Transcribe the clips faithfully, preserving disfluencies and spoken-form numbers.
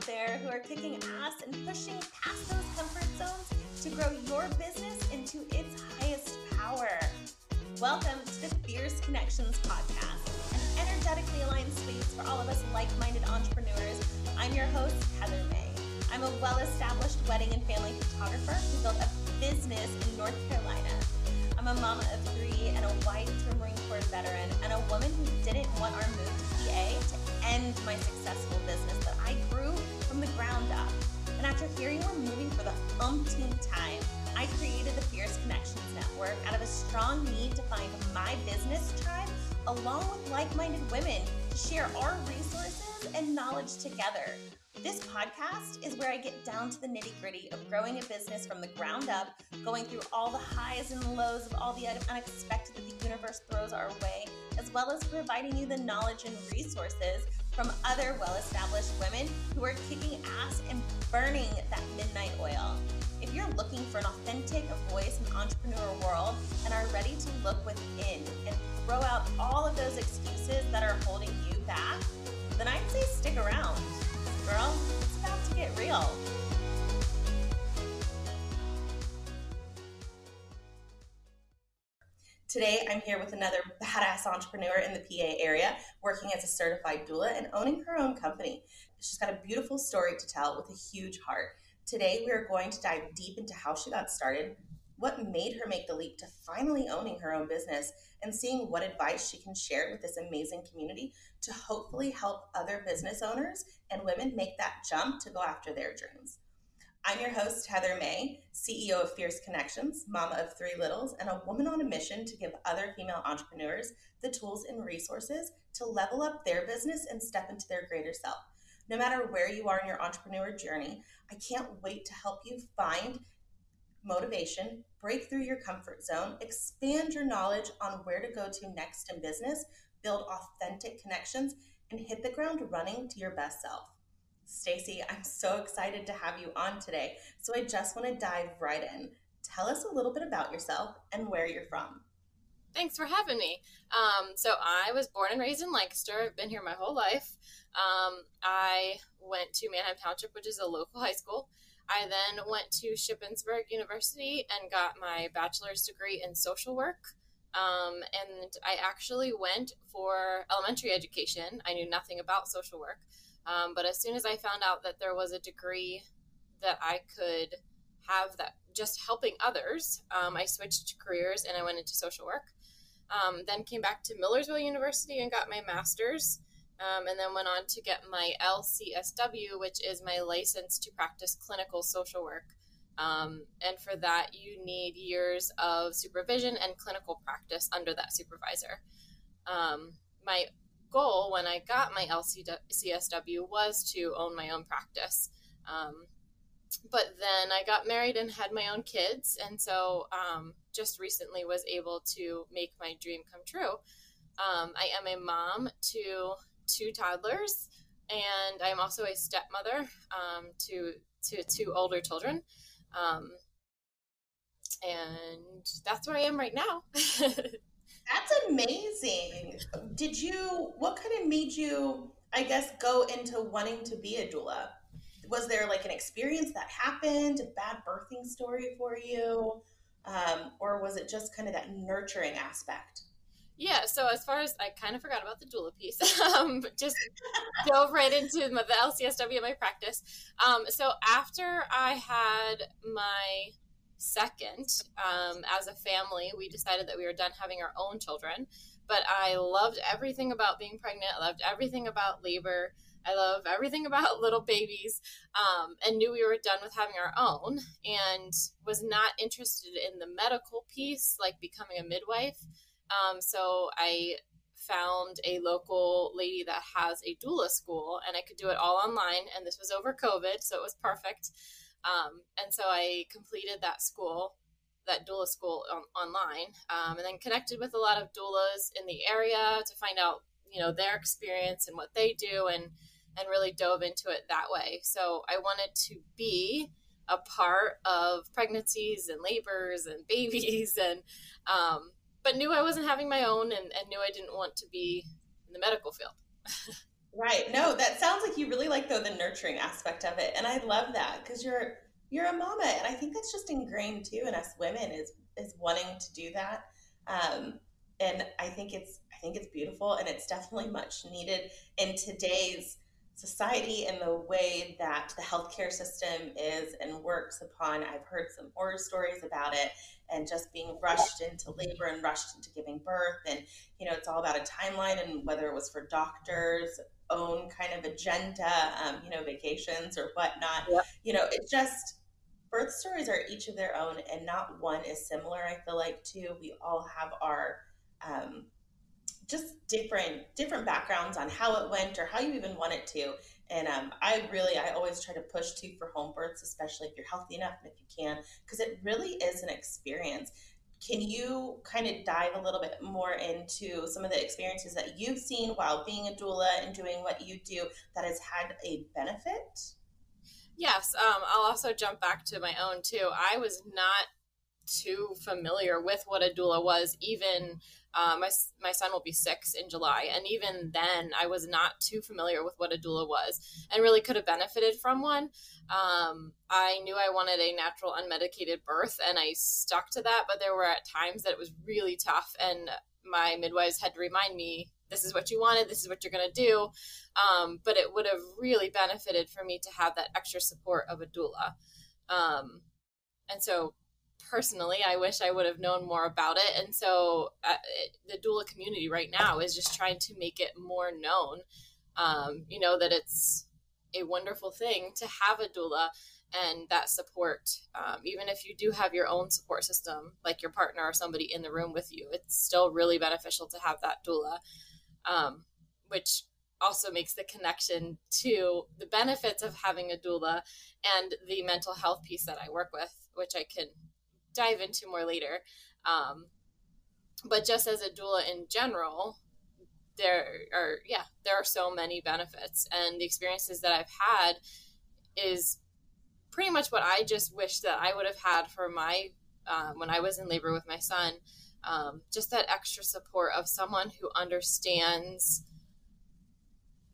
out there who are kicking ass and pushing past those comfort zones to grow your business into its highest power. Welcome to the Fierce Connections Podcast, an energetically aligned space for all of us like-minded entrepreneurs. I'm your host, Heather May. I'm a well-established wedding and family photographer who built a business in North Carolina. I'm a mama of three and a wife to a Marine Corps veteran and a woman who didn't want our move to P A to end my successful business that I grew from the ground up. And after hearing we're moving for the umpteenth time, I created the Fierce Connections Network out of a strong need to find my business tribe along with like-minded women to share our resources and knowledge together. This podcast is where I get down to the nitty-gritty of growing a business from the ground up, going through all the highs and lows of all the unexpected that the universe throws our way, as well as providing you the knowledge and resources from other well-established women who are kicking ass and burning that midnight oil. If you're looking for an authentic voice in the entrepreneur world and are ready to look within and throw out all of those excuses that are holding you back, then I'd say stick around. Girl, it's about to get real. Today, I'm here with another badass entrepreneur in the P A area, working as a certified doula and owning her own company. She's got a beautiful story to tell with a huge heart. Today, we are going to dive deep into how she got started, what made her make the leap to finally owning her own business, and seeing what advice she can share with this amazing community to hopefully help other business owners and women make that jump to go after their dreams. I'm your host, Heather May, C E O of Fierce Connections, mama of three littles, and a woman on a mission to give other female entrepreneurs the tools and resources to level up their business and step into their greater self. No matter where you are in your entrepreneur journey, I can't wait to help you find motivation, break through your comfort zone, expand your knowledge on where to go to next in business, build authentic connections, and hit the ground running to your best self. Stacy, I'm so excited to have you on today. So I just want to dive right in. Tell us a little bit about yourself and where you're from. Thanks for having me. Um, so I was born and raised in Lancaster. I've been here my whole life. Um, I went to Manheim Township, which is a local high school. I then went to Shippensburg University and got my bachelor's degree in social work. Um, and I actually went for elementary education. I knew nothing about social work. Um, but as soon as I found out that there was a degree that I could have that just helping others, um, I switched careers and I went into social work. Um, then came back to Millersville University and got my master's. Um, and then went on to get my L C S W, which is my license to practice clinical social work. Um, and for that, you need years of supervision and clinical practice under that supervisor. Um, my goal when I got my L C S W was to own my own practice. Um, but then I got married and had my own kids. And so um, just recently was able to make my dream come true. Um, I am a mom to two toddlers, and I'm also a stepmother um, to to two older children, um, and that's where I am right now. That's amazing. Did you? What kind of made you, I guess, go into wanting to be a doula? Was there like an experience that happened, a bad birthing story for you, um, or was it just kind of that nurturing aspect? Yeah, so as far as, I kind of forgot about the doula piece, um, but just dove right into my, the L C S W in my practice. Um, so after I had my second, um, as a family, we decided that we were done having our own children, but I loved everything about being pregnant. I loved everything about labor. I love everything about little babies, um, and knew we were done with having our own and was not interested in the medical piece, like becoming a midwife. Um, so I found a local lady that has a doula school, and I could do it all online, and this was over COVID, so it was perfect. Um, and so I completed that school, that doula school on, online, um, and then connected with a lot of doulas in the area to find out, you know, their experience and what they do, and, and really dove into it that way. So I wanted to be a part of pregnancies and labors and babies and, um, but knew I wasn't having my own, and, and knew I didn't want to be in the medical field. Right. No, that sounds like you really like, though, the nurturing aspect of it. And I love that because you're you're a mama. And I think that's just ingrained, too, in us women is is wanting to do that. Um, and I think it's I think it's beautiful. And it's definitely much needed in today's society and the way that the healthcare system is and works upon. I've heard some horror stories about it and just being rushed into labor and rushed into giving birth. And, you know, it's all about a timeline and whether it was for doctors' own kind of agenda, um, you know, vacations or whatnot. Yeah. You know, it just, birth stories are each of their own and not one is similar. I feel like too, we all have our, um, just different different backgrounds on how it went or how you even want it to. And um, I really, I always try to push too for home births, especially if you're healthy enough and if you can, because it really is an experience. Can you kind of dive a little bit more into some of the experiences that you've seen while being a doula and doing what you do that has had a benefit? Yes. Um, I'll also jump back to my own too. I was not too familiar with what a doula was, even uh, my my son will be six in July, and even then I was not too familiar with what a doula was and really could have benefited from one. um, I knew I wanted a natural unmedicated birth and I stuck to that, but there were at times that it was really tough and my midwives had to remind me, this is what you wanted, this is what you're going to do. Um, but it would have really benefited for me to have that extra support of a doula. Um, and so personally, I wish I would have known more about it. And so uh, it, the doula community right now is just trying to make it more known, um, you know, that it's a wonderful thing to have a doula and that support. Um, even if you do have your own support system, like your partner or somebody in the room with you, it's still really beneficial to have that doula, um, which also makes the connection to the benefits of having a doula and the mental health piece that I work with, which I can dive into more later. Um, but just as a doula in general, there are, yeah, there are so many benefits, and the experiences that I've had is pretty much what I just wish that I would have had for my, um, when I was in labor with my son, um, just that extra support of someone who understands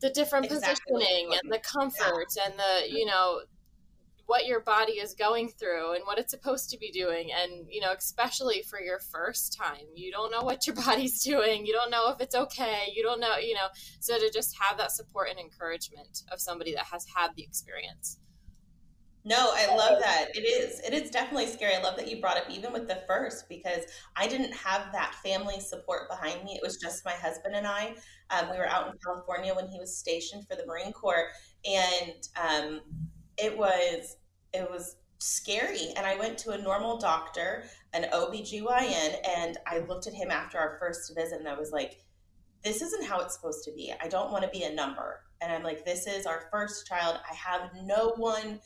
the different exactly. positioning and the comfort yeah. and the, you know, what your body is going through and what it's supposed to be doing. And, you know, especially for your first time, you don't know what your body's doing. You don't know if it's okay. You don't know, you know, so to just have that support and encouragement of somebody that has had the experience. No, I love that. It is, it is definitely scary. I love that you brought up even with the first, because I didn't have that family support behind me. It was just my husband and I. Um, we were out in California when he was stationed for the Marine Corps, and, um, It was, it was scary. And I went to a normal doctor, an O B G Y N, and I looked at him after our first visit and I was like, this isn't how it's supposed to be. I don't want to be a number. And I'm like, this is our first child. I have no one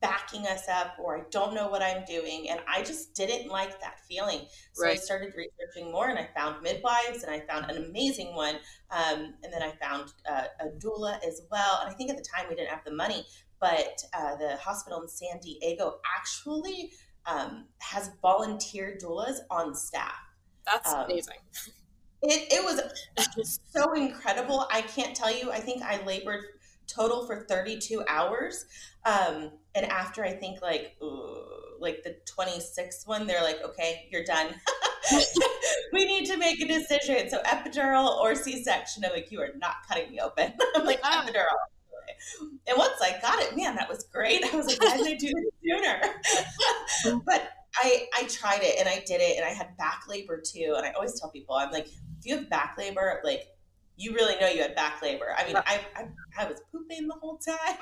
backing us up, or I don't know what I'm doing. And I just didn't like that feeling. So right. I started researching more, and I found midwives, and I found an amazing one. Um, and then I found uh, a doula as well. And I think at the time we didn't have the money, but uh, the hospital in San Diego actually um, has volunteer doulas on staff. That's um, amazing. It, it was so incredible. I can't tell you. I think I labored total for thirty-two hours. Um, and after I think like, ooh, like the twenty-sixth one, they're like, okay, you're done. We need to make a decision. So epidural or C-section. I'm like, you are not cutting me open. I'm like, epidural. And once I got it, man, that was great. I was like, why did I do this sooner? But I I tried it and I did it, and I had back labor too. And I always tell people, I'm like, if you have back labor, like, you really know you had back labor. I mean, I I, I was pooping the whole time.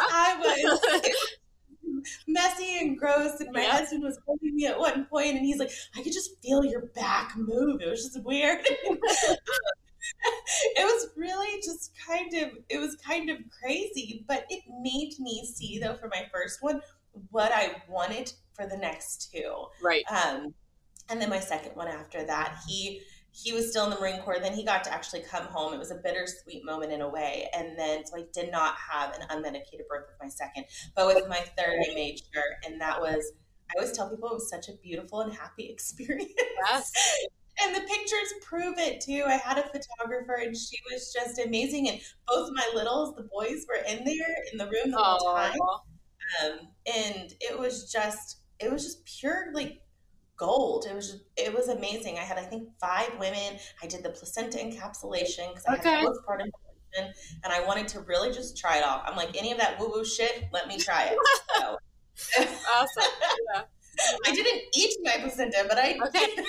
I was messy and gross, and my yeah. husband was holding me at one point, and he's like, I could just feel your back move. It was just weird. It was really just kind of, it was kind of crazy, but it made me see, though, for my first one, what I wanted for the next two. Right. Um, and then my second one after that, he, he was still in the Marine Corps. Then he got to actually come home. It was a bittersweet moment in a way. And then, so I did not have an unmedicated birth with my second, but with my third, I made sure. And that was, I always tell people, it was such a beautiful and happy experience. Yes. And the pictures prove it too. I had a photographer and she was just amazing. And both my littles, the boys, were in there in the room the Aww. whole time. Um, and it was just, it was just pure like gold. It was just, it was amazing. I had, I think, five women. I did the placenta encapsulation because I okay. had postpartum depression, and I wanted to really just try it all. I'm like, any of that woo woo shit, let me try it. So. Awesome. Yeah. I didn't eat my placenta, but I okay. did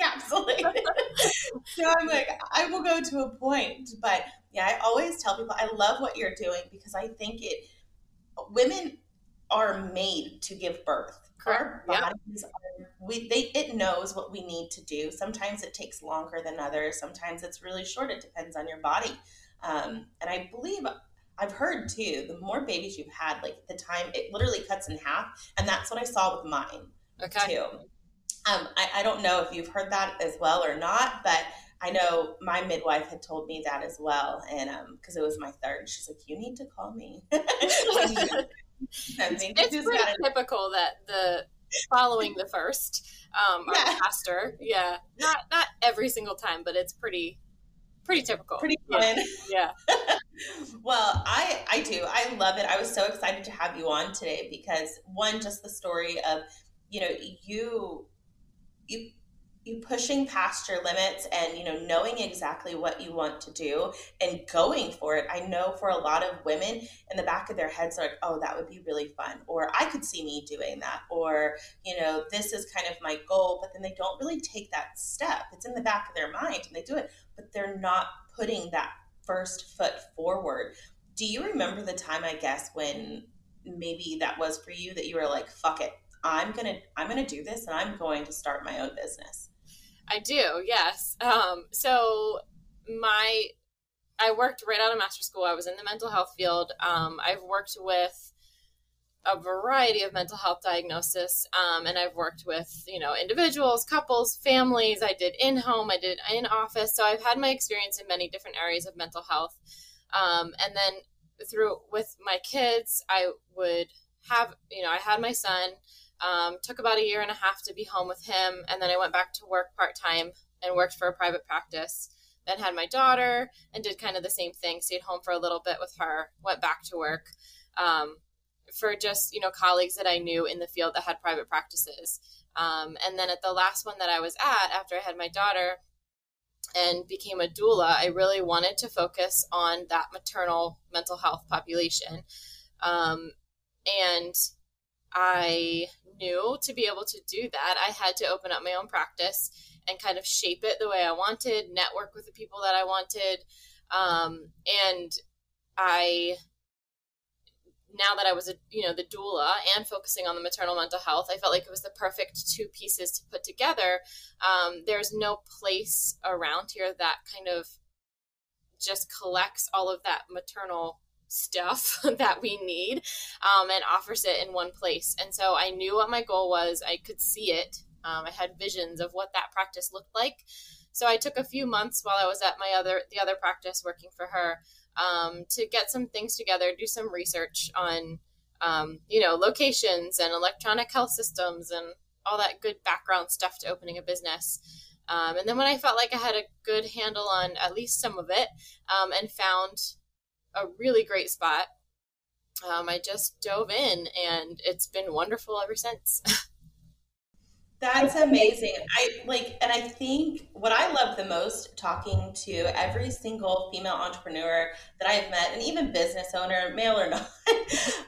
encapsulate it. So I'm like, I will go to a point. But yeah, I always tell people, I love what you're doing because I think it, women are made to give birth. Correct. Our bodies, yeah. are, we, they, it knows what we need to do. Sometimes it takes longer than others. Sometimes it's really short. It depends on your body. Um, and I believe... I've heard too, the more babies you've had, like the time it literally cuts in half. And that's what I saw with mine okay. too. Um, I, I don't know if you've heard that as well or not, but I know my midwife had told me that as well. And um, cause it was my third, she's like, you need to call me. it's it's pretty gotta... typical that the following the first, um, or yeah. faster. Yeah. Not, not every single time, but it's pretty, pretty typical. Pretty fun. Yeah. yeah. Well, I, I do. I love it. I was so excited to have you on today because one, just the story of, you know, you, you, you pushing past your limits and, you know, knowing exactly what you want to do and going for it. I know for a lot of women in the back of their heads are like, oh, that would be really fun. Or I could see me doing that. Or, you know, this is kind of my goal, but then they don't really take that step. It's in the back of their mind and they do it, but they're not putting that first foot forward. Do you remember the time, I guess, when maybe that was for you that you were like, fuck it, I'm going to, I'm going to do this and I'm going to start my own business? I do. Yes. Um, so my, I worked right out of master's school. I was in the mental health field. Um, I've worked with a variety of mental health diagnosis. Um, and I've worked with, you know, individuals, couples, families. I did in-home, I did in-office. So I've had my experience in many different areas of mental health. Um, and then through with my kids, I would have, you know, I had my son, um, took about a year and a half to be home with him. And then I went back to work part-time and worked for a private practice. Then had my daughter and did kind of the same thing, stayed home for a little bit with her, went back to work. Um, for just, you know, colleagues that I knew in the field that had private practices. Um, and then at the last one that I was at, after I had my daughter and became a doula, I really wanted to focus on that maternal mental health population. Um, and I knew to be able to do that, I had to open up my own practice and kind of shape it the way I wanted, network with the people that I wanted. Um, and I... Now that I was, a, you know, the doula and focusing on the maternal mental health, I felt like it was the perfect two pieces to put together. Um, there's no place around here that kind of just collects all of that maternal stuff that we need um, and offers it in one place. And so I knew what my goal was. I could see it. Um, I had visions of what that practice looked like. So I took a few months while I was at my other the other practice working for her um, to get some things together, do some research on, um, you know, locations and electronic health systems and all that good background stuff to opening a business. Um, and then when I felt like I had a good handle on at least some of it, um, and found a really great spot, um, I just dove in and it's been wonderful ever since. That's amazing. I like, and I think what I love the most talking to every single female entrepreneur that I've met, and even business owner, male or not,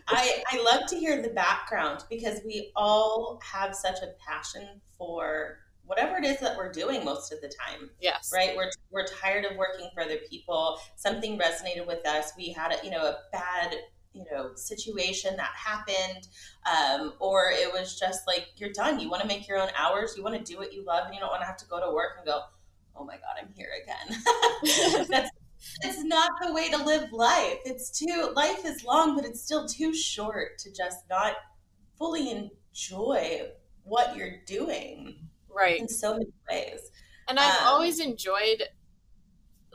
I, I love to hear the background because we all have such a passion for whatever it is that we're doing most of the time. Yes. Right. We're, we're tired of working for other people. Something resonated with us. We had a, you know, a bad you know, situation that happened, um, or it was just like, you're done. You want to make your own hours. You want to do what you love and you don't want to have to go to work and go, oh my God, I'm here again. That's, it's not the way to live life. It's too, life is long, but it's still too short to just not fully enjoy what you're doing. Right. In so many ways. And I've um, always enjoyed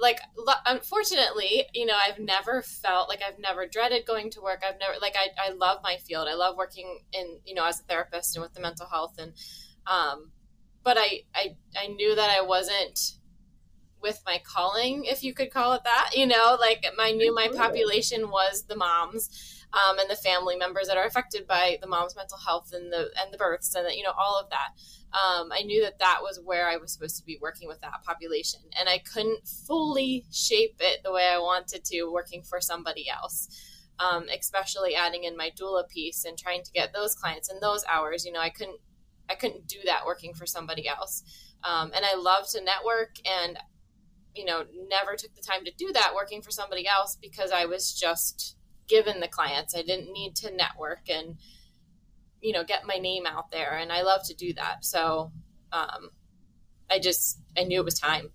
Like, unfortunately, you know, I've never felt like I've never dreaded going to work. I've never, like, I, I love my field. I love working in, you know, as a therapist and with the mental health. And, um, but I, I, I knew that I wasn't with my calling, if you could call it that, you know, like my knew my population was the moms, um, and the family members that are affected by the mom's mental health and the, and the births and the, you know, all of that. Um, I knew that that was where I was supposed to be working with that population, and I couldn't fully shape it the way I wanted to working for somebody else. Um, especially adding in my doula piece and trying to get those clients and those hours, you know, I couldn't, I couldn't do that working for somebody else. Um, and I love to network, and, you know, never took the time to do that working for somebody else because I was just given the clients. I didn't need to network and, you know, get my name out there. And I love to do that. So, um, I just, I knew it was time.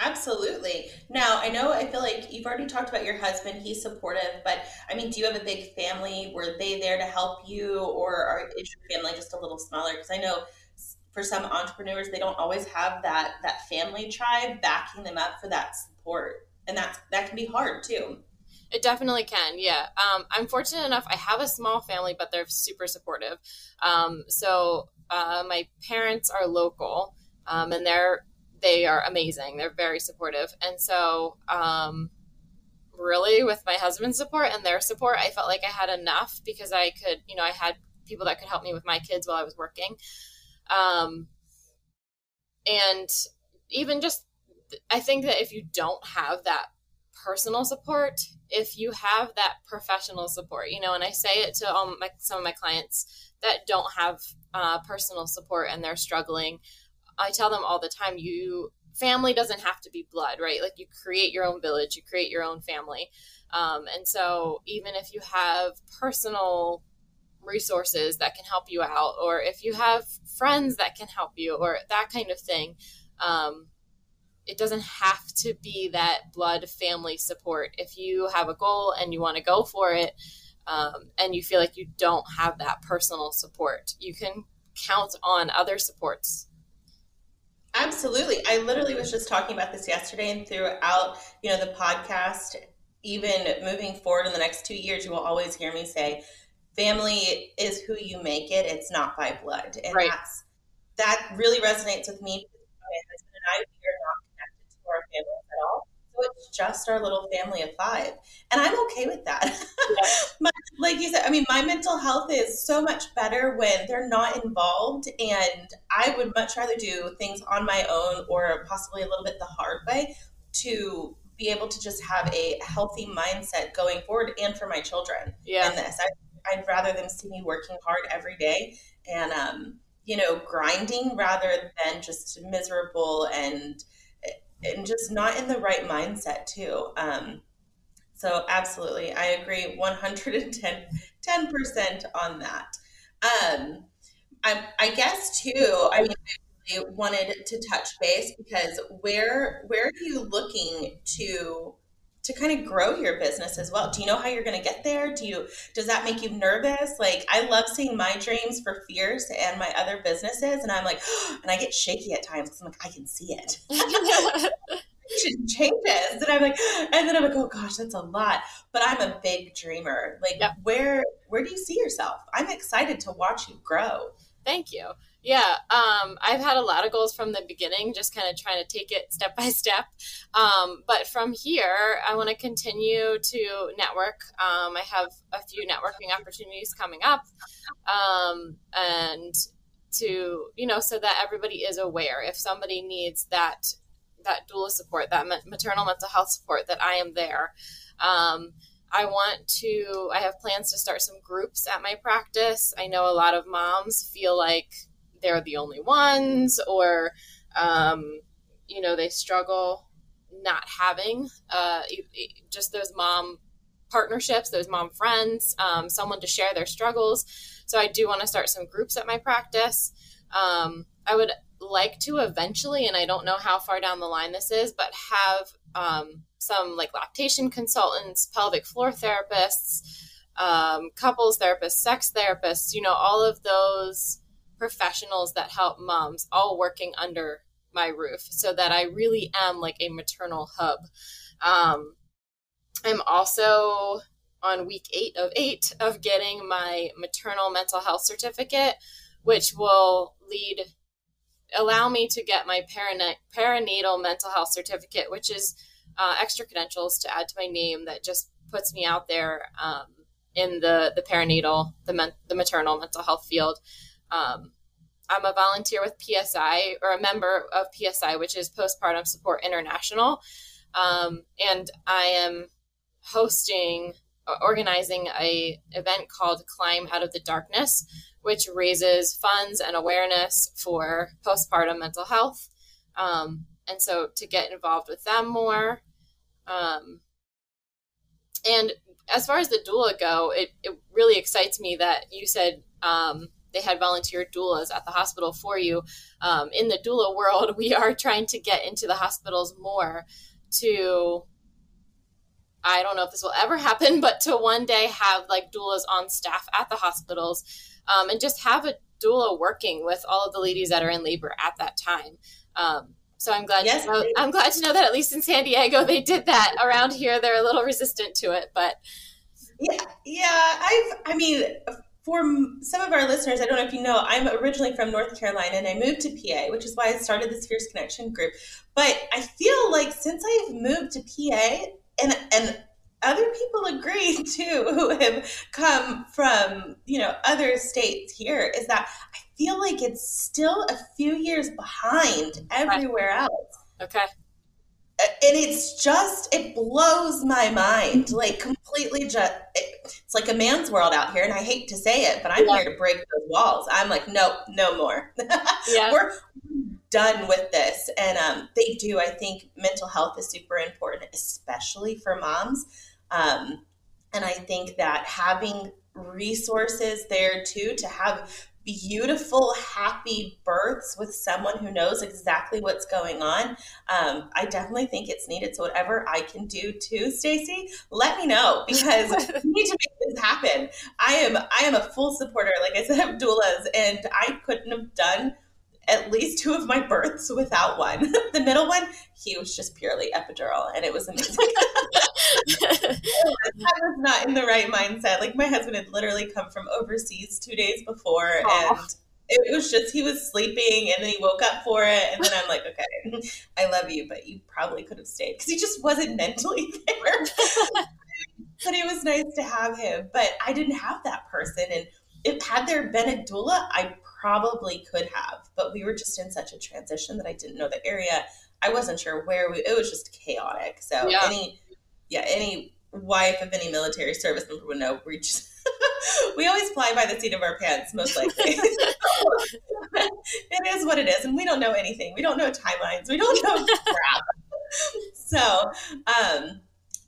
Absolutely. Now, I know, I feel like you've already talked about your husband. He's supportive, but I mean, do you have a big family? Were they there to help you, or are, is your family just a little smaller? Because I know for some entrepreneurs, they don't always have that, that family tribe backing them up for that support. And that's, that can be hard too. It definitely can. Yeah. Um, I'm fortunate enough. I have a small family, but they're super supportive. Um, so uh, my parents are local, um, and they're, they are amazing. They're very supportive. And so, um, really with my husband's support and their support, I felt like I had enough because I could, you know, I had people that could help me with my kids while I was working. Um, and even just, I think that if you don't have that personal support, if you have that professional support, you know, and I say it to all my, some of my clients that don't have uh, personal support and they're struggling, I tell them all the time, you family doesn't have to be blood, right? Like you create your own village, you create your own family. Um, and so even if you have personal resources that can help you out, or if you have friends that can help you or that kind of thing, um, it doesn't have to be that blood family support. If you have a goal and you want to go for it, um, and you feel like you don't have that personal support, you can count on other supports. Absolutely. I literally was just talking about this yesterday, and throughout, you know, the podcast, even moving forward in the next two years, you will always hear me say, family is who you make it. It's not by blood. And right. that's, that really resonates with me. My husband and I, we are not connected to our families at all. So it's just our little family of five. And I'm okay with that. Yeah. my, like you said, I mean, my mental health is so much better when they're not involved. And I would much rather do things on my own, or possibly a little bit the hard way, to be able to just have a healthy mindset going forward, and for my children. Yeah. In this. I, I'd rather them see me working hard every day and, um, you know, grinding rather than just miserable and and just not in the right mindset too. Um, so absolutely. I agree one hundred ten percent on that. Um, I, I guess too, I mean, I really wanted to touch base because where, where are you looking to, to kind of grow your business as well? Do you know how you're going to get there? Do you, does that make you nervous? Like, I love seeing my dreams for Fierce and my other businesses. And I'm like, oh, and I get shaky at times because I'm like, I can see it. Changes. And I'm like, and then I'm like, oh gosh, that's a lot, but I'm a big dreamer. Like yep. where, where do you see yourself? I'm excited to watch you grow. Thank you. Yeah. Um, I've had a lot of goals from the beginning, just kind of trying to take it step by step. Um, but from here, I want to continue to network. Um, I have a few networking opportunities coming up. Um, and to, you know, so that everybody is aware if somebody needs that, that doula support, that maternal mental health support, that I am there. Um, I want to, I have plans to start some groups at my practice. I know a lot of moms feel like they're the only ones, or, um, you know, they struggle not having, uh, just those mom partnerships, those mom friends, um, someone to share their struggles. So I do want to start some groups at my practice. Um, I would like to eventually, and I don't know how far down the line this is, but have, um, some like lactation consultants, pelvic floor therapists, um, couples therapists, sex therapists, you know, all of those professionals that help moms, all working under my roof, so that I really am like a maternal hub. Um, I'm also on week eight of eight of getting my maternal mental health certificate, which will lead allow me to get my perina- perinatal mental health certificate, which is uh, extra credentials to add to my name that just puts me out there um, in the, the perinatal, the, men- the maternal mental health field. Um, I'm a volunteer with P S I, or a member of P S I, which is Postpartum Support International. Um, and I am hosting, organizing a event called Climb Out of the Darkness, which raises funds and awareness for postpartum mental health. Um, and so to get involved with them more. Um, and as far as the doula go, it, it really excites me that you said, um, they had volunteer doulas at the hospital for you. Um, in the doula world, we are trying to get into the hospitals more to, I don't know if this will ever happen, but to one day have like doulas on staff at the hospitals, um, and just have a doula working with all of the ladies that are in labor at that time. Um, so I'm glad, yes, to know, I'm glad to know that at least in San Diego, they did that. Around here, they're a little resistant to it, but. Yeah. Yeah. I've, I mean, for some of our listeners, I don't know if you know, I'm originally from North Carolina and I moved to P A, which is why I started this Fierce Connection group. But I feel like since I've moved to P A, and and other people agree too, who have come from, you know, other states here, is that I feel like it's still a few years behind everywhere else. Okay. And it's just, it blows my mind, like completely just, it's like a man's world out here. And I hate to say it, but I'm yeah. here to break those walls. I'm like, nope, no more. Yeah. We're done with this. And um, they do, I think mental health is super important, especially for moms. Um, and I think that having resources there too, to have beautiful, happy births with someone who knows exactly what's going on. Um, I definitely think it's needed. So whatever I can do too, Stacy, let me know, because we need to make this happen. I am I am a full supporter. Like I said, of doulas, and I couldn't have done at least two of my births without one. The middle one, he was just purely epidural, and it was amazing. I was not in the right mindset. Like my husband had literally come from overseas two days before, Aww. and it was just, he was sleeping and then he woke up for it. And then I'm like, okay, I love you, but you probably could have stayed, because he just wasn't mentally there. But it was nice to have him, but I didn't have that person. And if had there been a doula, I probably could have, but we were just in such a transition that I didn't know the area. I wasn't sure where we, it was just chaotic. So yeah. any, yeah, any wife of any military service member would know, we just, we always fly by the seat of our pants, most likely. It is what it is. And we don't know anything. We don't know timelines. We don't know crap. So, um,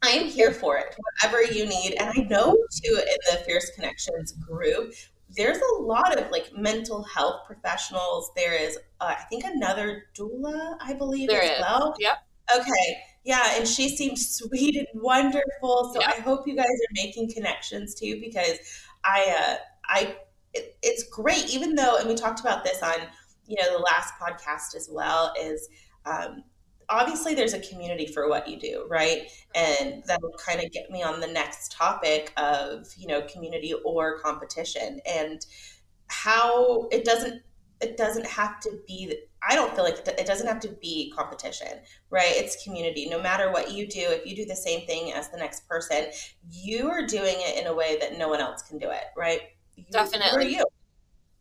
I am here for it, whatever you need. And I know too, in the Fierce Connections group, there's a lot of like mental health professionals. There is, uh, I think, another doula, I believe, there as is. well. Yep. Okay. Yeah. And she seemed sweet and wonderful. So yep. I hope you guys are making connections too, because I, uh, I, it, it's great, even though, and we talked about this on, you know, the last podcast as well, is, um, obviously there's a community for what you do, right? And that will kind of get me on the next topic of, you know, community or competition, and how it doesn't, it doesn't have to be, I don't feel like it doesn't have to be competition, right? It's community. No matter what you do, if you do the same thing as the next person, you are doing it in a way that no one else can do it, right? You, Definitely. You.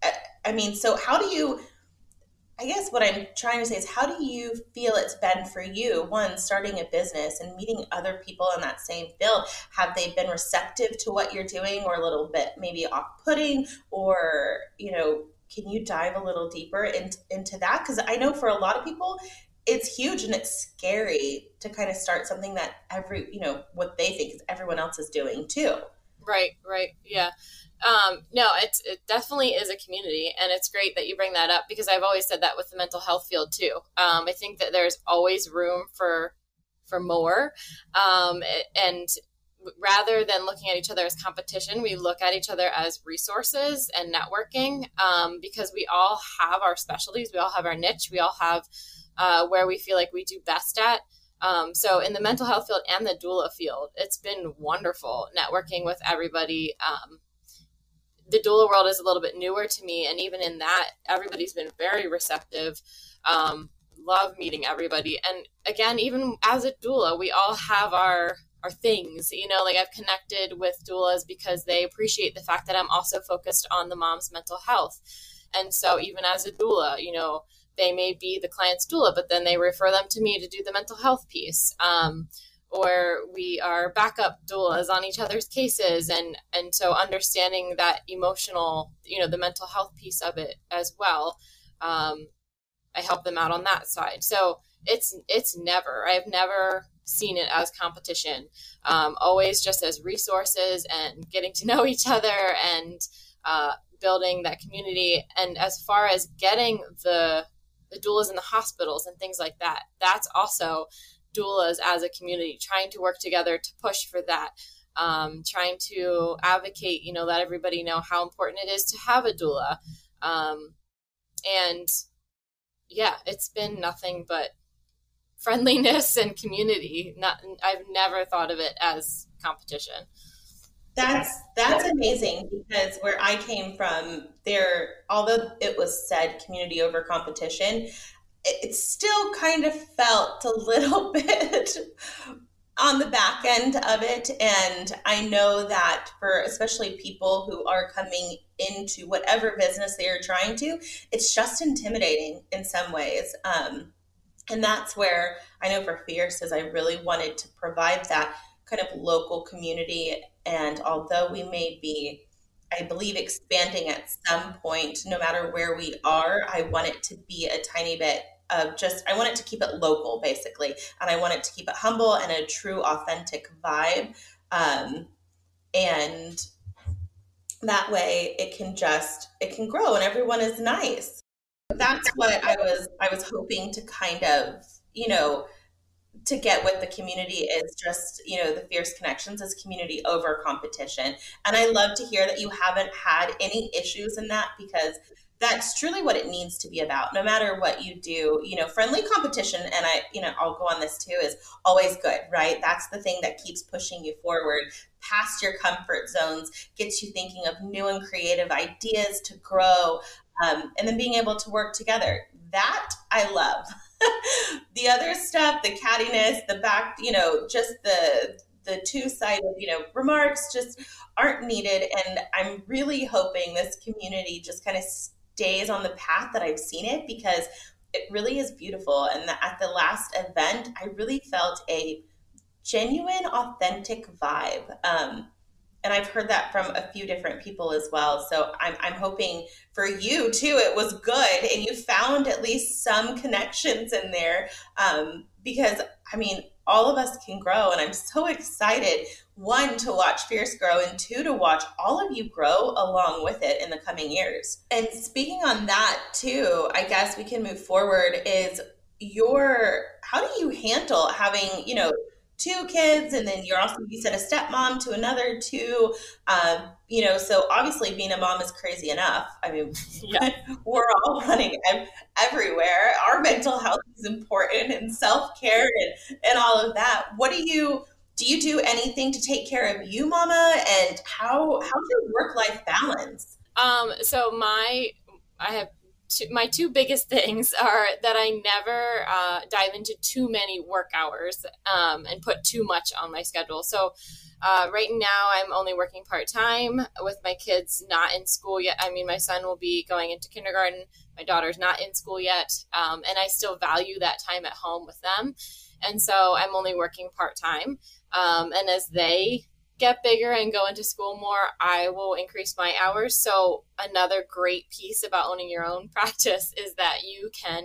I, I mean, so how do you, I guess what I'm trying to say is, how do you feel it's been for you, one, starting a business and meeting other people in that same field? Have they been receptive to what you're doing, or a little bit maybe off-putting, or, you know, can you dive a little deeper in, into that? Because I know for a lot of people, it's huge and it's scary to kind of start something that every, you know, what they think is everyone else is doing too. Right, right. Yeah. Um, no, it's, it definitely is a community, and it's great that you bring that up, because I've always said that with the mental health field too. Um, I think that there's always room for, for more. Um, and rather than looking at each other as competition, we look at each other as resources and networking, um, because we all have our specialties. We all have our niche. We all have, uh, where we feel like we do best at. Um, so in the mental health field and the doula field, it's been wonderful networking with everybody, um, the doula world is a little bit newer to me. And even in that, everybody's been very receptive. Um, love meeting everybody. And again, even as a doula, we all have our, our things, you know, like I've connected with doulas because they appreciate the fact that I'm also focused on the mom's mental health. And so even as a doula, you know, they may be the client's doula, but then they refer them to me to do the mental health piece. Um, or we are backup doulas on each other's cases. And, and so understanding that emotional, you know, the mental health piece of it as well. Um, I help them out on that side. So it's, it's never, I've never seen it as competition, um, always just as resources and getting to know each other and, uh, building that community. And as far as getting the, the doulas in the hospitals and things like that, that's also doulas as a community, trying to work together to push for that, um, trying to advocate, you know, let everybody know how important it is to have a doula. Um, and yeah, it's been nothing but friendliness and community. Not, I've never thought of it as competition. That's, that's amazing, because where I came from there, although it was said community over competition, it still kind of felt a little bit on the back end of it. And I know that for especially people who are coming into whatever business they are trying to, it's just intimidating in some ways. Um, and that's where I know for Fierce is I really wanted to provide that kind of local community. And although we may be, I believe, expanding at some point, no matter where we are, I want it to be a tiny bit of just, I want it to keep it local, basically. And I want it to keep it humble and a true, authentic vibe. Um, and that way it can just, it can grow and everyone is nice. That's what I was, I was hoping to kind of, you know, to get with the community is just, you know, the Fierce Connections is community over competition. And I love to hear that you haven't had any issues in that, because that's truly what it needs to be about. No matter what you do, you know, friendly competition, and I, you know, I'll go on this too, is always good, right? That's the thing that keeps pushing you forward past your comfort zones, gets you thinking of new and creative ideas to grow, um, and then being able to work together. That I love. The other stuff, the cattiness, the back, you know, just the the two-sided, you know, remarks just aren't needed. And I'm really hoping this community just kind of stays on the path that I've seen it, because it really is beautiful. And the, at the last event, I really felt a genuine, authentic vibe. Um, and I've heard that from a few different people as well. So I'm, I'm hoping for you too, it was good. And you found at least some connections in there, um, because I mean, all of us can grow. And I'm so excited, one, to watch Fierce grow, and two, to watch all of you grow along with it in the coming years. And speaking on that too, I guess we can move forward is your, how do you handle having, you know, two kids, and then you're also, you said, a stepmom to another two, um, you know, so obviously being a mom is crazy enough. I mean, yeah. We're all running everywhere. Our mental health is important, and self-care and, and all of that. What do you, do you do anything to take care of you, mama? And how, how do you work-life balance? Um, so my, I have two, my two biggest things are that I never uh, dive into too many work hours um, and put too much on my schedule. So uh, right now I'm only working part-time with my kids not in school yet. I mean, my son will be going into kindergarten. My daughter's not in school yet. Um, and I still value that time at home with them. And so I'm only working part-time. Um, and as they get bigger and go into school more, I will increase my hours. So another great piece about owning your own practice is that you can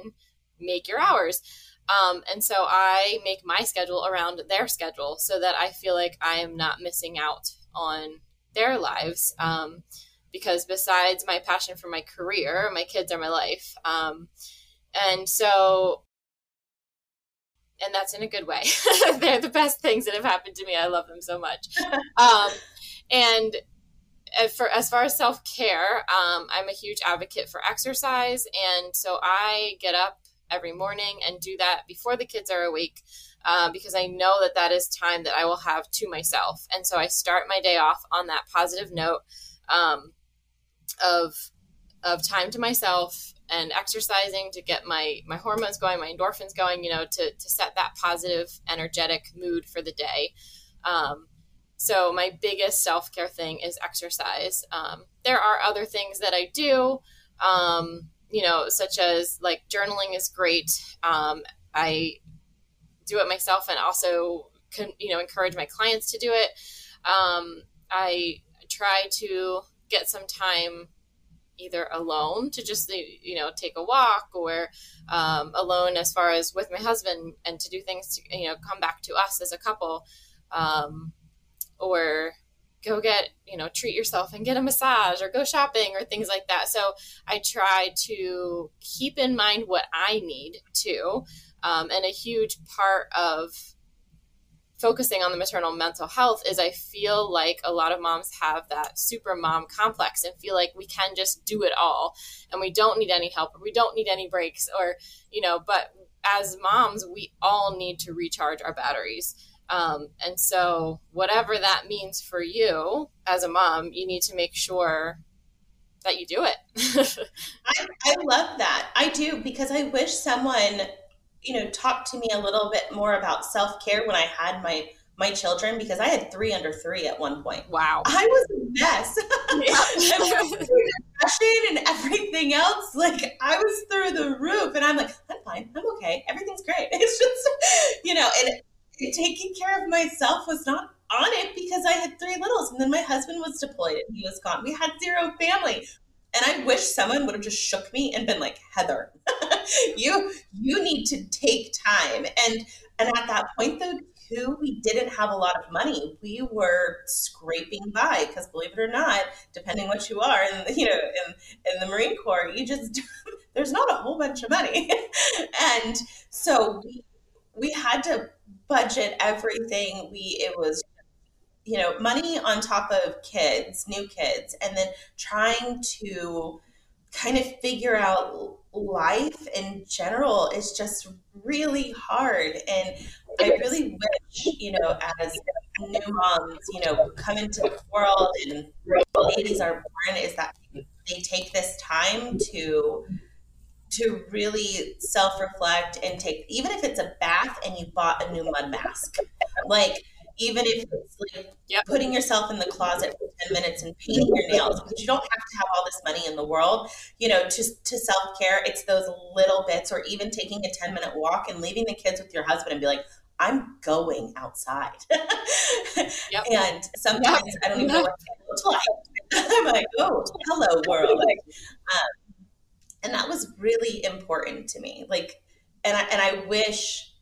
make your hours. Um, and so I make my schedule around their schedule so that I feel like I am not missing out on their lives. Um, because besides my passion for my career, my kids are my life. Um, and so, and that's in a good way. They're the best things that have happened to me. I love them so much. Um, and for, as far as self-care, um, I'm a huge advocate for exercise. And so I get up every morning and do that before the kids are awake, uh, because I know that that is time that I will have to myself. And so I start my day off on that positive note. Um, of of time to myself and exercising to get my, my hormones going, my endorphins going, you know, to, to set that positive, energetic mood for the day. Um, so my biggest self-care thing is exercise. Um, there are other things that I do, um, you know, such as like journaling is great. Um, I do it myself and also can, you know, encourage my clients to do it. Um, I try to get some time either alone to just, you know, take a walk, or um, alone as far as with my husband, and to do things to, you know, come back to us as a couple, um, or go get, you know, treat yourself and get a massage or go shopping or things like that. So I try to keep in mind what I need too. Um, and a huge part of focusing on the maternal mental health is I feel like a lot of moms have that super mom complex and feel like we can just do it all and we don't need any help, or we don't need any breaks, or, you know, but as moms, we all need to recharge our batteries. Um, and so whatever that means for you as a mom, you need to make sure that you do it. I, I love that. I do, because I wish someone, you know, talk to me a little bit more about self-care when I had my, my children, because I had three under three at one point. Wow. I was a mess. I was through depression and everything else. Like, I was through the roof, and I'm like, I'm fine. I'm okay. Everything's great. It's just, you know, and taking care of myself was not on it because I had three littles, and then my husband was deployed and he was gone. We had zero family. And I wish someone would have just shook me and been like, Heather, you you need to take time. And and at that point, though, too, we didn't have a lot of money. We were scraping by because, believe it or not, depending what you are, and you know, in, in the Marine Corps, you just there's not a whole bunch of money. And so we we had to budget everything. We it was. you know, money on top of kids, new kids, and then trying to kind of figure out life in general is just really hard. And I really wish, you know, as new moms, you know, come into the world and babies are born, is that they take this time to to really self-reflect and take, even if it's a bath and you bought a new mud mask, like, even if it's like yep. putting yourself in the closet for ten minutes and painting your nails, because you don't have to have all this money in the world, you know, just to self-care. It's those little bits, or even taking a ten minute walk and leaving the kids with your husband and be like, I'm going outside. Yep. And sometimes yep. I don't even know what it looks like. I'm like, oh, hello world. Like, um, and that was really important to me. Like, and I, and I wish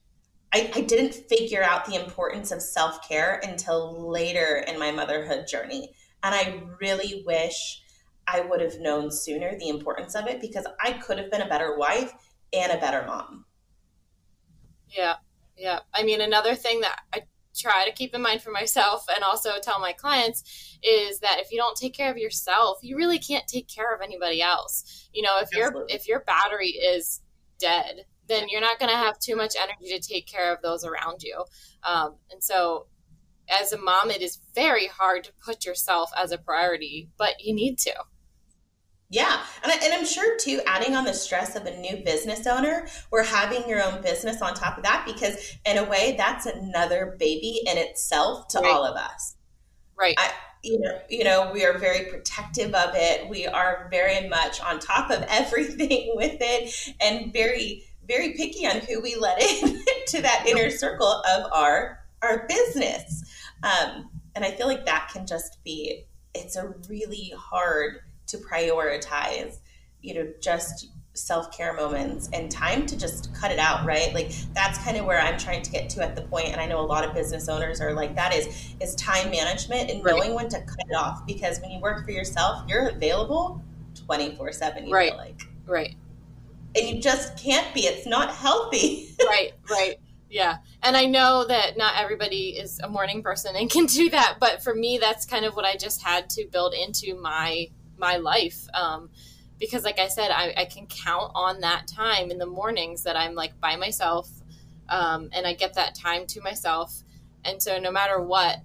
I, I didn't figure out the importance of self-care until later in my motherhood journey. And I really wish I would have known sooner the importance of it, because I could have been a better wife and a better mom. Yeah. Yeah. I mean, another thing that I try to keep in mind for myself and also tell my clients is that if you don't take care of yourself, you really can't take care of anybody else. You know, if your, if your battery is dead, then you're not going to have too much energy to take care of those around you. Um, and so as a mom, it is very hard to put yourself as a priority, but you need to. Yeah. And, I, and I'm sure too, adding on the stress of a new business owner or having your own business on top of that, because in a way that's another baby in itself to right. all of us. Right. I, You know, you know, we are very protective of it. We are very much on top of everything with it, and very, very picky on who we let in to that inner circle of our our business. Um, and I feel like that can just be, it's a really hard to prioritize, you know, just self-care moments and time to just cut it out, right? Like, that's kind of where I'm trying to get to at the point, and I know a lot of business owners are like that, is is time management and right. knowing when to cut it off, because when you work for yourself, you're available twenty-four seven, you right. feel like. Right. And you just can't be. It's not healthy. Right, right. Yeah. And I know that not everybody is a morning person and can do that, but for me, that's kind of what I just had to build into my my life. Um Because like I said, I, I can count on that time in the mornings that I'm like by myself, um, and I get that time to myself. And so no matter what,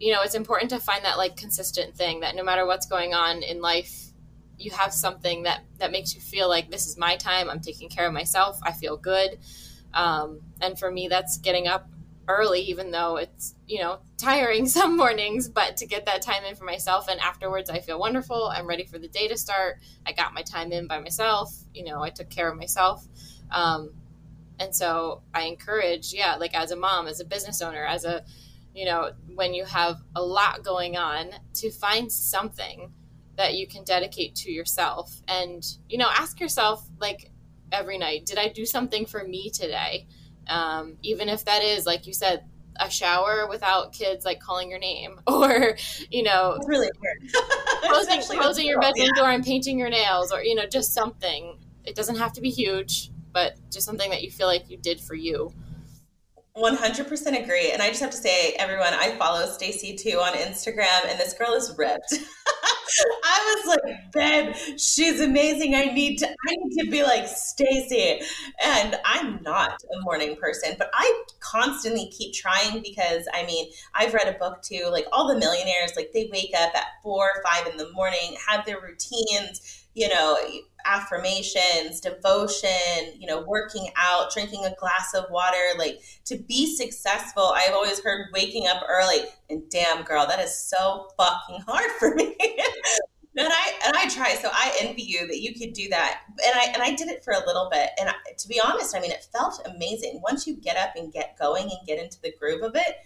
you know, it's important to find that like consistent thing that no matter what's going on in life, you have something that, that makes you feel like this is my time. I'm taking care of myself. I feel good. Um, and for me, that's getting up early, even though it's, you know, tiring some mornings, but to get that time in for myself. And afterwards, I feel wonderful. I'm ready for the day to start. I got my time in by myself. You know, I took care of myself. Um, and so I encourage, yeah, like as a mom, as a business owner, as a, you know, when you have a lot going on, to find something that you can dedicate to yourself. And, you know, ask yourself, like, every night, did I do something for me today? Um, even if that is, like you said, a shower without kids, like calling your name, or, you know, that's really closing, closing your bedroom yeah. door and painting your nails, or, you know, just something. It doesn't have to be huge, but just something that you feel like you did for you. one hundred percent agree. And I just have to say, everyone, I follow Stacy too on Instagram, and this girl is ripped. I was like, babe, she's amazing. I need to, I need to be like Stacy. And I'm not a morning person, but I constantly keep trying, because I mean, I've read a book too, like all the millionaires, like they wake up at four or five in the morning, have their routines, you know, affirmations, devotion, you know, working out, drinking a glass of water. Like, to be successful, I've always heard waking up early, and damn girl, that is so fucking hard for me. And I, and I try. So I envy you that you could do that. And I, and I did it for a little bit. And I, to be honest, I mean, it felt amazing. Once you get up and get going and get into the groove of it,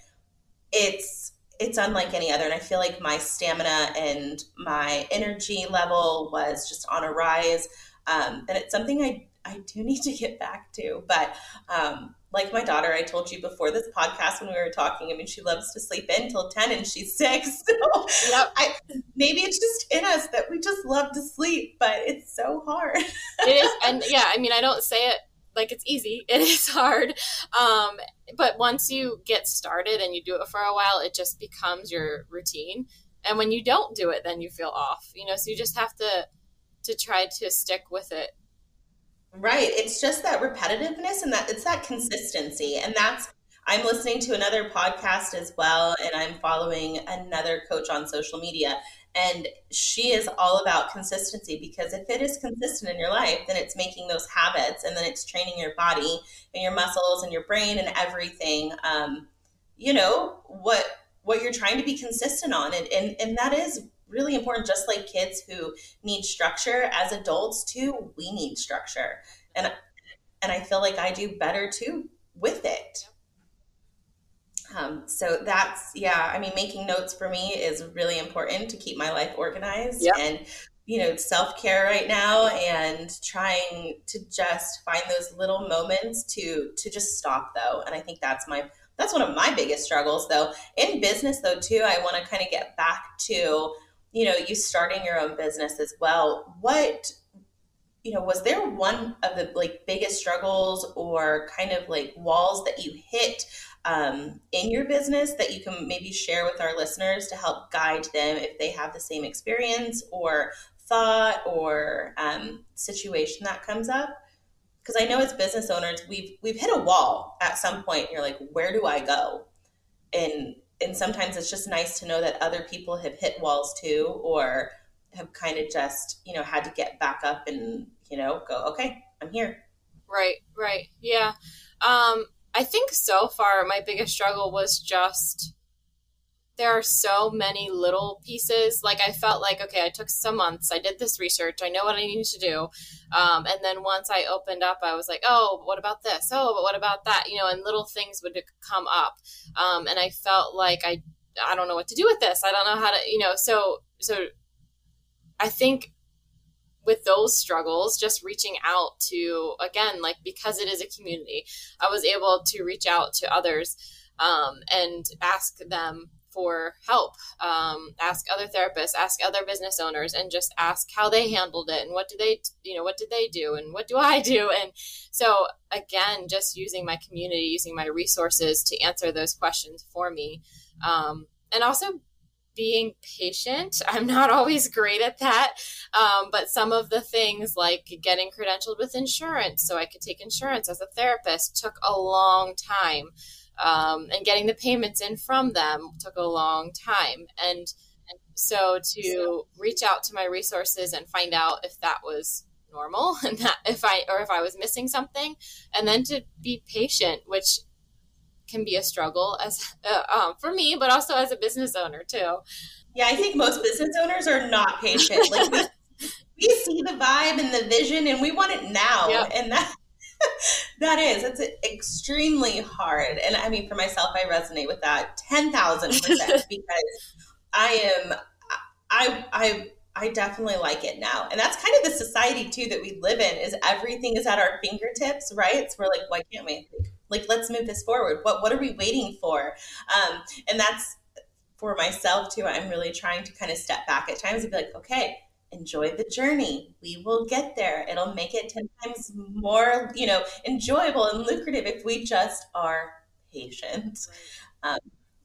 it's, it's unlike any other. And I feel like my stamina and my energy level was just on a rise. Um, and it's something I, I do need to get back to. But um, like my daughter, I told you before this podcast when we were talking, I mean, she loves to sleep in till ten and she's six. So yep. I, maybe it's just in us that we just love to sleep, but it's so hard. It is. And yeah, I mean, I don't say it like it's easy. It is hard. Um, but once you get started and you do it for a while, it just becomes your routine. And when you don't do it, then you feel off, you know, so you just have to, to try to stick with it. Right. It's just that repetitiveness, and that it's that consistency. And that's, I'm listening to another podcast as well, and I'm following another coach on social media, and she is all about consistency, because if it is consistent in your life, then it's making those habits, and then it's training your body and your muscles and your brain and everything, um, you know, what what you're trying to be consistent on. And, and, and that is really important. Just like kids who need structure, as adults too, we need structure. And, and I feel like I do better too with it. Um, so that's, yeah, I mean, making notes for me is really important to keep my life organized. Yep. And, you know, self-care right now, and trying to just find those little moments to, to just stop though. And I think that's my, that's one of my biggest struggles though in business though too. I want to kind of get back to, you know, you starting your own business as well. What, you know, was there one of the like biggest struggles or kind of like walls that you hit Um, in your business that you can maybe share with our listeners to help guide them if they have the same experience or thought or um, situation that comes up? Because I know as business owners, we've we've hit a wall at some point. You're like, where do I go? And and sometimes it's just nice to know that other people have hit walls too, or have kind of just, you know, had to get back up and, you know, go, okay, I'm here. Right, right. Yeah. Um, I think so far my biggest struggle was just there are so many little pieces. Like I felt like, okay, I took some months. I did this research. I know what I need to do. Um, and then once I opened up, I was like, oh, what about this? Oh, but what about that? You know, and little things would come up. Um, and I felt like I, I don't know what to do with this. I don't know how to, you know, so, so I think with those struggles, just reaching out to, again, like, because it is a community, I was able to reach out to others um, and ask them for help, um, ask other therapists, ask other business owners, and just ask how they handled it and what do they, you know, what did they do and what do I do? And so again, just using my community, using my resources to answer those questions for me. Um, and also being patient. I'm not always great at that. Um, but some of the things like getting credentialed with insurance so I could take insurance as a therapist took a long time. Um, and getting the payments in from them took a long time. And, and So to reach out to my resources and find out if that was normal and that if I, or if I was missing something, and then to be patient, which can be a struggle as uh, um, for me, but also as a business owner too. Yeah. I think most business owners are not patient. Like we, we see the vibe and the vision and we want it now. Yep. And that, that is, it's extremely hard. And I mean, for myself, I resonate with that ten thousand percent because I am, I, I, I definitely like it now. And that's kind of the society too, that we live in, is everything is at our fingertips, right? So we're like, why can't we? Like, let's move this forward. What, what are we waiting for? Um, and that's for myself too. I'm really trying to kind of step back at times and be like, okay, enjoy the journey. We will get there. It'll make it ten times more, you know, enjoyable and lucrative if we just are patient. Um,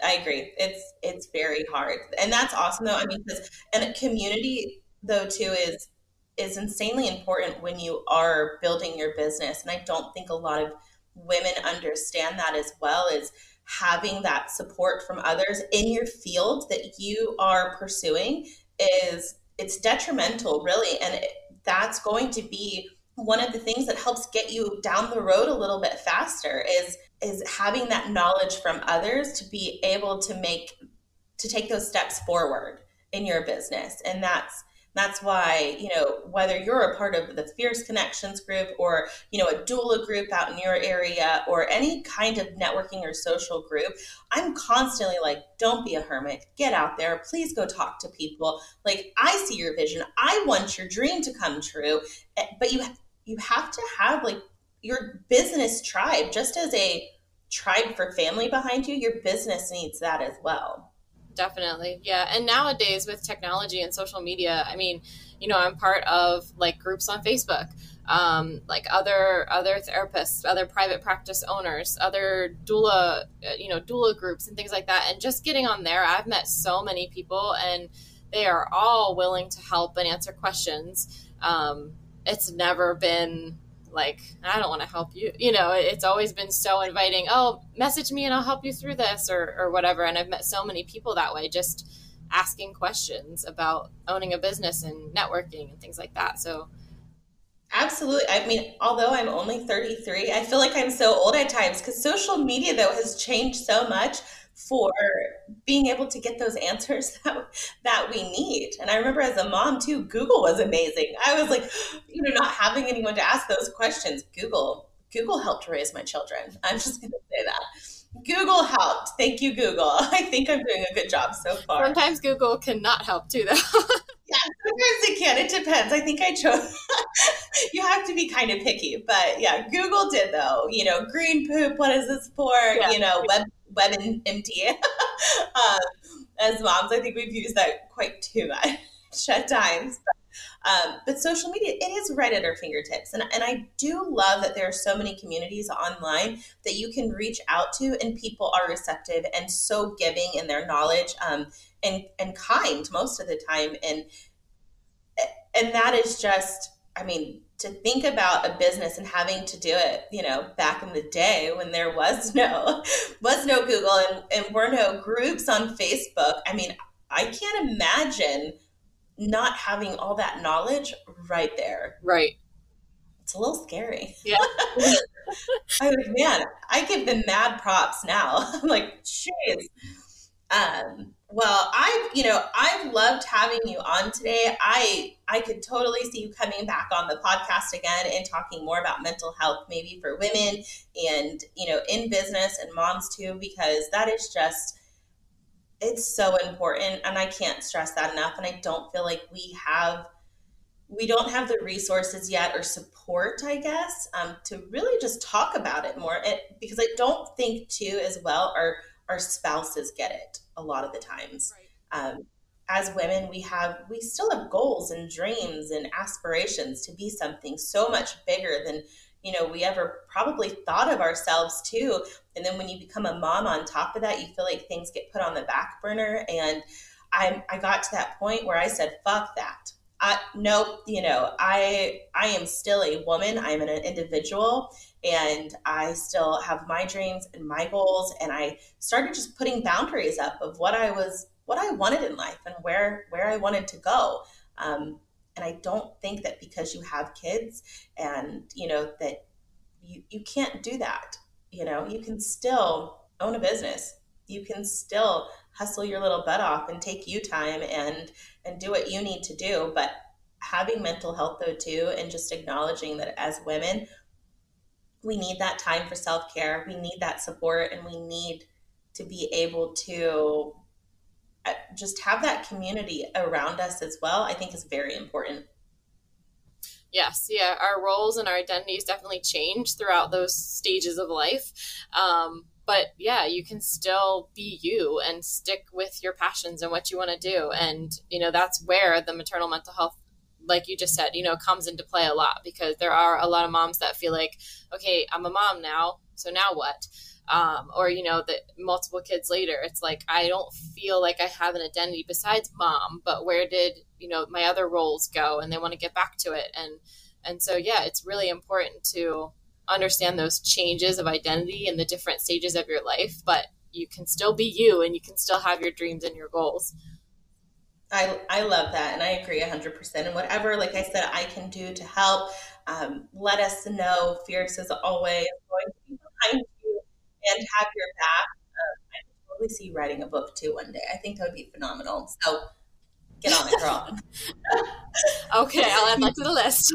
I agree. It's, it's very hard. And that's awesome though. I mean, because, and community though too is, is insanely important when you are building your business. And I don't think a lot of women understand that as well, as having that support from others in your field that you are pursuing is, it's detrimental really. And it, that's going to be one of the things that helps get you down the road a little bit faster is, is having that knowledge from others to be able to make, to take those steps forward in your business. And that's, that's why, you know, whether you're a part of the Fierce Connections group or, you know, a doula group out in your area or any kind of networking or social group, I'm constantly like, don't be a hermit, get out there, please go talk to people. Like, I see your vision. I want your dream to come true, but you, you have to have like your business tribe, just as a tribe for family behind you, your business needs that as well. Definitely. Yeah. And nowadays with technology and social media, I mean, you know, I'm part of like groups on Facebook, um, like other, other therapists, other private practice owners, other doula, you know, doula groups and things like that. And just getting on there, I've met so many people and they are all willing to help and answer questions. Um, it's never been like, I don't want to help you. You know, it's always been so inviting. Oh, message me and I'll help you through this or, or whatever. And I've met so many people that way, just asking questions about owning a business and networking and things like that. So. Absolutely. I mean, although I'm only thirty-three, I feel like I'm so old at times because social media though has changed so much for being able to get those answers that, that we need. And I remember as a mom too, Google was amazing. I was like, you know, not having anyone to ask those questions. Google, Google helped raise my children. I'm just going to say that. Google helped. Thank you, Google. I think I'm doing a good job so far. Sometimes Google cannot help too though. Yeah, sometimes it can. It depends. I think I chose, you have to be kind of picky, but yeah, Google did though, you know, green poop, what is this for? Yeah. You know, web WebMD. um, as moms, I think we've used that quite too much at times. But, um, but social media, it is right at our fingertips. And, and I do love that there are so many communities online that you can reach out to and people are receptive and so giving in their knowledge um, and, and kind most of the time. And, and that is just, I mean, to think about a business and having to do it, you know, back in the day when there was no, was no Google and, and were no groups on Facebook. I mean, I can't imagine not having all that knowledge right there. Right. It's a little scary. Yeah. I was like, man, I give them mad props now. I'm like, jeez. Um, Well, I've, you know, I've loved having you on today. I I could totally see you coming back on the podcast again and talking more about mental health, maybe for women and, you know, in business and moms too, because that is just, it's so important. And I can't stress that enough. And I don't feel like we have, we don't have the resources yet or support, I guess, um, to really just talk about it more. It, because I don't think too as well our, our spouses get it a lot of the times. Right. Um, as women, we have, we still have goals and dreams and aspirations to be something so much bigger than, you know, we ever probably thought of ourselves too. And then when you become a mom on top of that, you feel like things get put on the back burner. And I, I got to that point where I said, fuck that. I, nope. You know, I, I am still a woman. I'm an individual And I still have my dreams and my goals. And I started just putting boundaries up of what I was, what I wanted in life and where, where I wanted to go. Um, and I don't think that because you have kids and, you know, that you, you can't do that. You know, you can still own a business. You can still hustle your little butt off and take you time and, and do what you need to do. But having mental health though too, and just acknowledging that as women, we need that time for self-care. We need that support, and we need to be able to just have that community around us as well, I think is very important. Yes. Yeah. Our roles and our identities definitely change throughout those stages of life. Um, but yeah, you can still be you and stick with your passions and what you want to do. And, you know, that's where the maternal mental health, like you just said, you know, comes into play a lot, because there are a lot of moms that feel like, okay, I'm a mom now, so now what? Um, or, you know, that multiple kids later, it's like, I don't feel like I have an identity besides mom, but where did, you know, my other roles go? And they want to get back to it. And, and so, yeah, it's really important to understand those changes of identity and the different stages of your life, but you can still be you and you can still have your dreams and your goals. I, I love that. And I agree one hundred percent. And whatever, like I said, I can do to help, um, let us know. Fierce is always going to be behind you and have your back. Um, I can totally see you writing a book too one day. I think that would be phenomenal. So get on it, girl. Okay, I'll add that to the list.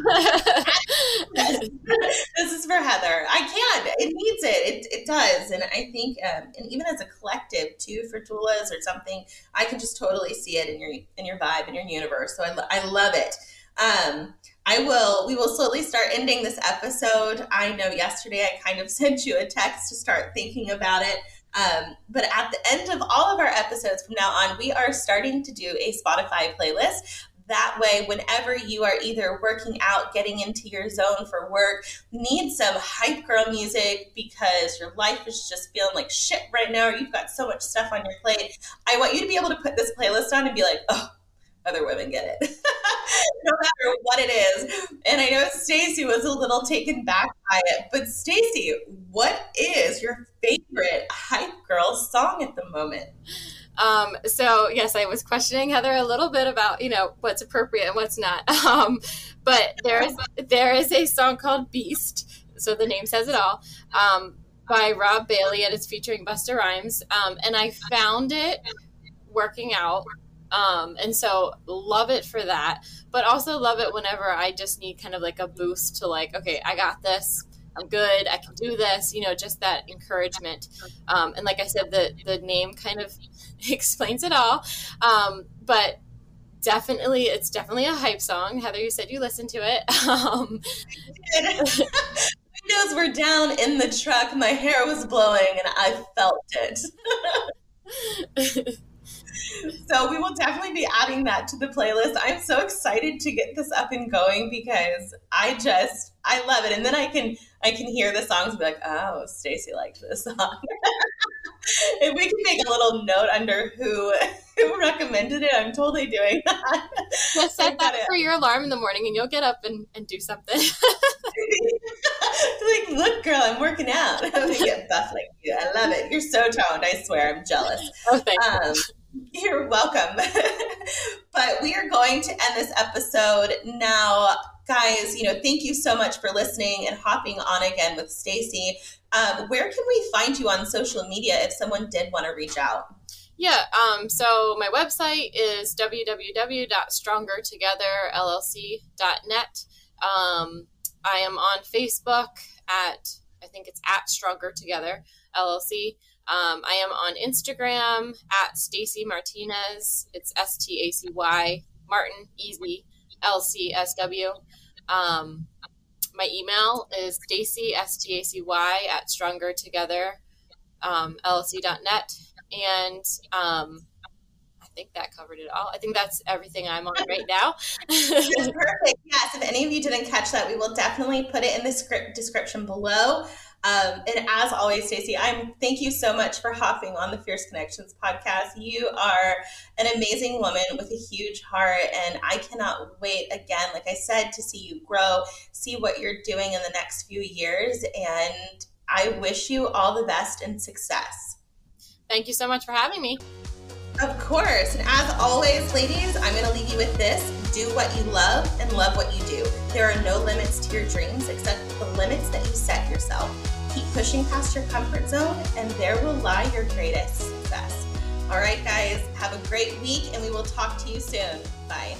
This is for Heather. I can. It needs it. It, it does. And I think, um, and even as a collective too, for doulas or something, I can just totally see it in your in your vibe, in your universe. So I, lo- I love it. Um, I will. We will slowly start ending this episode. I know yesterday I kind of sent you a text to start thinking about it. Um, but at the end of all of our episodes from now on, we are starting to do a Spotify playlist. That way, whenever you are either working out, getting into your zone for work, need some hype girl music because your life is just feeling like shit right now, or you've got so much stuff on your plate, I want you to be able to put this playlist on and be like, oh, other women get it, no matter what it is. And I know Stacy was a little taken back by it, but Stacy, what is your favorite hype girl song at the moment? Um, so yes, I was questioning Heather a little bit about, you know, what's appropriate and what's not. Um, but there is, there is a song called Beast. So the name says it all, um, by Rob Bailey, and it's featuring Busta Rhymes. Um, and I found it working out. Um, and so love it for that, but also love it whenever I just need kind of like a boost to like, okay, I got this, I'm good, I can do this, you know, just that encouragement. Um, and like I said, the, the name kind of explains it all. Um, but definitely, it's definitely a hype song. Heather, you said you listened to it. Um, windows were down in the truck, my hair was blowing and I felt it. So we will definitely be adding that to the playlist. I'm so excited to get this up and going because I just, I love it. And then I can, I can hear the songs and be like, oh, Stacy liked this song. If we can make a little note under who, who recommended it, I'm totally doing that. Just set that for your alarm in the morning and you'll get up and, and do something. Like, look, girl, I'm working out. I'm going to get buff like you. I love it. You're so toned. I swear. I'm jealous. Oh, thank um, you. You're welcome. But we are going to end this episode now. Guys, you know, thank you so much for listening and hopping on again with Stacy. Um, where can we find you on social media if someone did want to reach out? Yeah. Um, so my website is w w w dot stronger together l l c dot net. Um, I am on Facebook at, I think it's at Stronger Together L L C. Um, I am on Instagram at Stacy Martinez. It's S T A C Y Martin, easy, L C S W. Um, my email is Stacy, S T A C Y, at Stronger Together, um, L L C dot net. And um, I think that covered it all. I think that's everything I'm on right now. Perfect. Yes, if any of you didn't catch that, we will definitely put it in the script description below. Um, and as always, Stacy, I'm thank you so much for hopping on the Fierce Connections podcast. You are an amazing woman with a huge heart, and I cannot wait, again, like I said, to see you grow, see what you're doing in the next few years. And I wish you all the best and success. Thank you so much for having me. Of course. And as always, ladies, I'm going to leave you with this. Do what you love and love what you do. There are no limits to your dreams except the limits that you set yourself. Keep pushing past your comfort zone, and there will lie your greatest success. All right, guys, have a great week, and we will talk to you soon. Bye.